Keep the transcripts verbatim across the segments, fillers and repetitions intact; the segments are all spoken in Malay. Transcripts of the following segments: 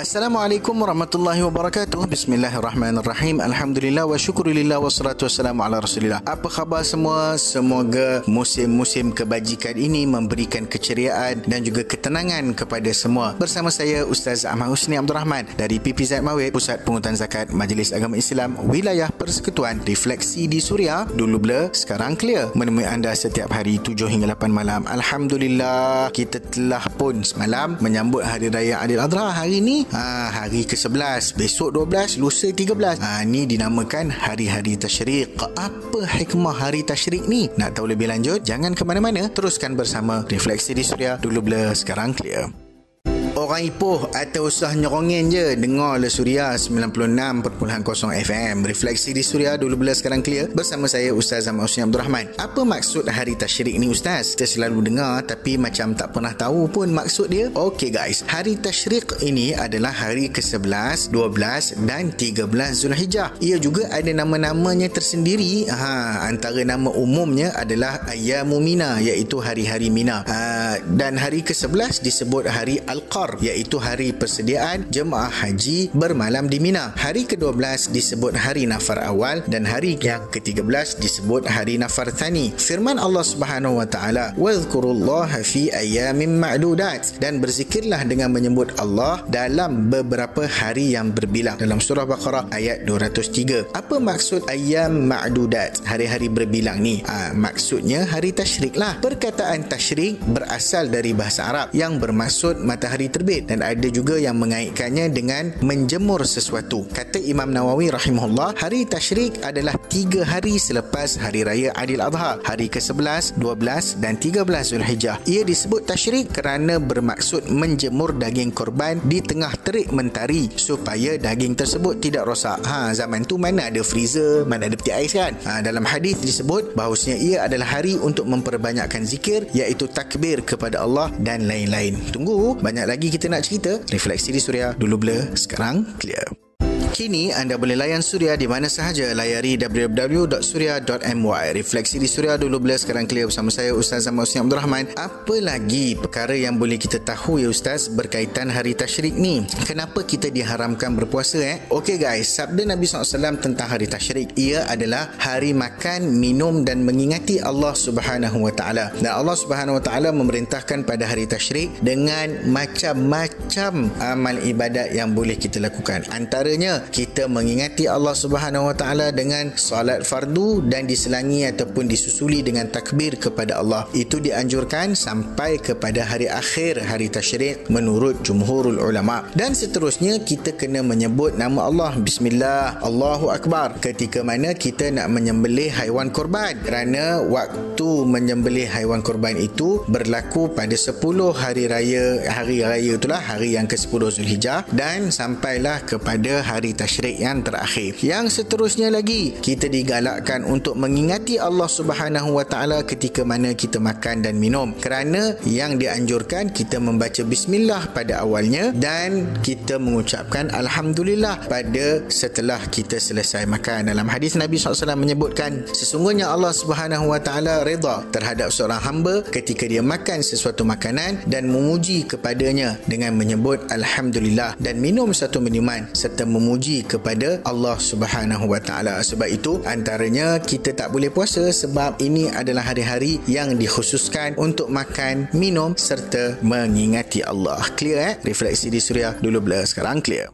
Assalamualaikum warahmatullahi wabarakatuh. Bismillahirrahmanirrahim. Alhamdulillah wa syukurillah wassalatu wassalamu ala Rasulillah. Apa khabar semua? Semoga musim-musim kebajikan ini memberikan keceriaan dan juga ketenangan kepada semua. Bersama saya Ustaz Ahmad Husni Abdul Rahman dari P P Z Mawid Pusat Pungutan Zakat Majlis Agama Islam Wilayah Persekutuan. Refleksi di Suria, dulu blur, sekarang clear. Menemui anda setiap hari tujuh hingga lapan malam. Alhamdulillah, kita telah pun semalam menyambut Hari Raya Adil Adha. Hari ini Ha, hari ke sebelas, besok dua belas, lusa tiga belas. Ha, ni dinamakan hari-hari tashriq. Apa hikmah hari tashriq ni? Nak tahu lebih lanjut? Jangan ke mana-mana. Teruskan bersama Refleksi di Suria, dulu blur, sekarang clear. Orang Ipoh atau usah nyorongin je, dengarlah Suria sembilan puluh enam perpuluhan kosong F M. Refleksi di Suria, dulu blur, sekarang clear. Bersama saya Ustaz Zaman Abdul Rahman. Apa maksud hari tashrik ni, Ustaz? Kita selalu dengar tapi macam tak pernah tahu pun maksud dia. Okey guys, hari tashrik ini adalah hari ke sebelas, dua belas dan tiga belas Zulhijjah. Ia juga ada nama-namanya tersendiri. Ha, antara nama umumnya adalah Ayyamu Mina, iaitu hari-hari Mina. Ha, dan hari ke sebelas disebut hari Al-Qar, iaitu hari persediaan jemaah haji bermalam di Mina. Hari ke dua belas disebut hari nafar awal dan hari yang ke tiga belas disebut hari nafar thani. Firman Allah Subhanahu wa taala, "Wadhkurullaha fi ayyamin ma'dudat," dan berzikirlah dengan menyebut Allah dalam beberapa hari yang berbilang, dalam surah Baqarah ayat dua ratus tiga. Apa maksud ayyam ma'dudat, hari-hari berbilang ni? Ha, maksudnya hari tashrik lah. Perkataan tashrik berasal dari bahasa Arab yang bermaksud matahari terbit, dan ada juga yang mengaitkannya dengan menjemur sesuatu. Kata Imam Nawawi rahimahullah, hari tashrik adalah tiga hari selepas Hari Raya Adil Adha, hari ke sebelas, dua belas dan tiga belas Zulhijjah. Ia disebut tashrik kerana bermaksud menjemur daging korban di tengah terik mentari supaya daging tersebut tidak rosak. Ha, zaman tu mana ada freezer, mana ada peti ais kan? Ha, dalam hadis disebut bahawasanya ia adalah hari untuk memperbanyakkan zikir, iaitu takbir kepada Allah dan lain-lain. Tunggu, banyak lagi kita nak cerita. Refleksi di Suria, dulu blur, sekarang clear. Kini anda boleh layan Suria di mana sahaja. Layari w w w dot suria dot m y. Refleksi di Suria, dulu blur, sekarang clear, bersama saya Ustaz Zaman Abdul Rahman. Apa lagi perkara yang boleh kita tahu ya Ustaz berkaitan hari tashrik ni? Kenapa kita diharamkan berpuasa eh? Okey guys, sabda Nabi sallallahu alaihi wasallam tentang hari tashrik, ia adalah hari makan, minum dan mengingati Allah Subhanahu wa taala. Dan Allah Subhanahu wa taala memerintahkan pada hari tashrik dengan macam-macam amal ibadat yang boleh kita lakukan. Antaranya kita mengingati Allah Subhanahu wa taala dengan solat fardu dan diselangi ataupun disusuli dengan takbir kepada Allah. Itu dianjurkan sampai kepada hari akhir hari tashrik menurut jumhurul ulama. Dan seterusnya kita kena menyebut nama Allah, bismillah, Allahu akbar, ketika mana kita nak menyembelih haiwan korban, kerana waktu menyembelih haiwan korban itu berlaku pada sepuluh hari raya. Hari raya itulah hari yang ke sepuluh Zulhijjah dan sampailah kepada hari tashrik yang terakhir. Yang seterusnya lagi, kita digalakkan untuk mengingati Allah Subhanahu wa taala ketika mana kita makan dan minum, kerana yang dianjurkan kita membaca bismillah pada awalnya dan kita mengucapkan alhamdulillah pada setelah kita selesai makan. Dalam hadis Nabi sallallahu alaihi wasallam menyebutkan, sesungguhnya Allah Subhanahu wa taala redha terhadap seorang hamba ketika dia makan sesuatu makanan dan memuji kepadanya dengan menyebut alhamdulillah, dan minum satu minuman serta memuji kepada Allah Subhanahu wa taala. Sebab itu antaranya kita tak boleh puasa, sebab ini adalah hari-hari yang dikhususkan untuk makan, minum serta mengingati Allah. Clear eh? Refleksi di Suria, dulu blur, sekarang clear.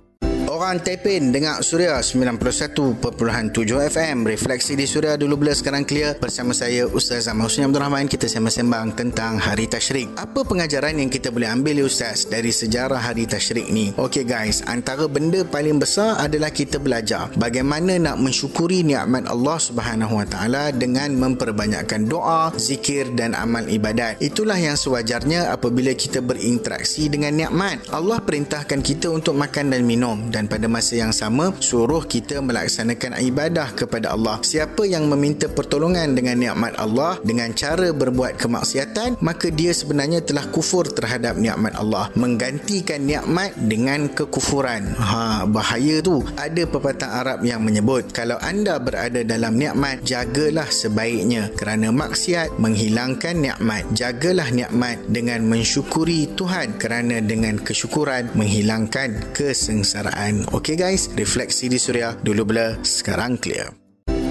Orang Taipin dengar Suria sembilan puluh satu perpuluhan tujuh F M. Refleksi di Suria, dulu blur, sekarang clear, bersama saya Ustaz Zaman Husni Abdul Rahman. Kita sembang-sembang tentang hari tashrik. Apa pengajaran yang kita boleh ambil Ustaz dari sejarah hari tashrik ni? Okey guys, antara benda paling besar adalah kita belajar bagaimana nak mensyukuri nikmat Allah Subhanahu wa taala dengan memperbanyakkan doa, zikir dan amal ibadat. Itulah yang sewajarnya apabila kita berinteraksi dengan nikmat. Allah perintahkan kita untuk makan dan minum. dan pada masa yang sama suruh kita melaksanakan ibadah kepada Allah. Siapa yang meminta pertolongan dengan nikmat Allah dengan cara berbuat kemaksiatan, maka dia sebenarnya telah kufur terhadap nikmat Allah, menggantikan nikmat dengan kekufuran. Ha, bahaya tu. Ada pepatah Arab yang menyebut, kalau anda berada dalam nikmat, jagalah sebaiknya, kerana maksiat menghilangkan nikmat. Jagalah nikmat dengan mensyukuri Tuhan, kerana dengan kesyukuran menghilangkan kesengsaraan. Okey guys, refleksi di Suria, dulu blur, sekarang clear.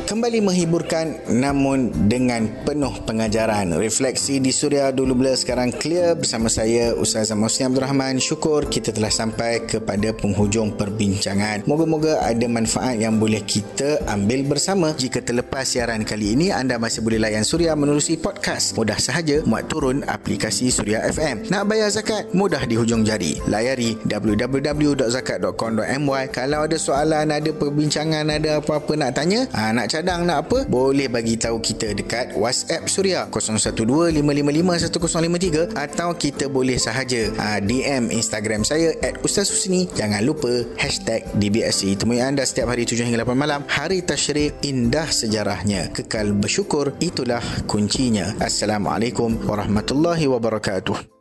Kembali menghiburkan namun dengan penuh pengajaran. Refleksi di Suria, dulu blur sekarang clear, bersama saya Ustazah Musni Abdul Rahman. Syukur kita telah sampai kepada penghujung perbincangan. Moga-moga ada manfaat yang boleh kita ambil bersama. Jika terlepas siaran kali ini, anda masih boleh layan Suria menerusi podcast. Mudah sahaja muat turun aplikasi Suria F M. Nak bayar zakat? Mudah di hujung jari. Layari w w w dot zakat dot com dot m y. Kalau ada soalan, ada perbincangan, ada apa-apa nak tanya, ha, nak cadang nak apa, boleh bagi tahu kita dekat WhatsApp Suria kosong satu dua lima lima lima satu kosong lima tiga, atau kita boleh sahaja aa, D M Instagram saya at ustaz husni. Jangan lupa hashtag D B S C. Temui anda setiap hari tujuh hingga lapan malam. Hari Tashrik, indah sejarahnya, kekal bersyukur, itulah kuncinya. Assalamualaikum warahmatullahi wabarakatuh.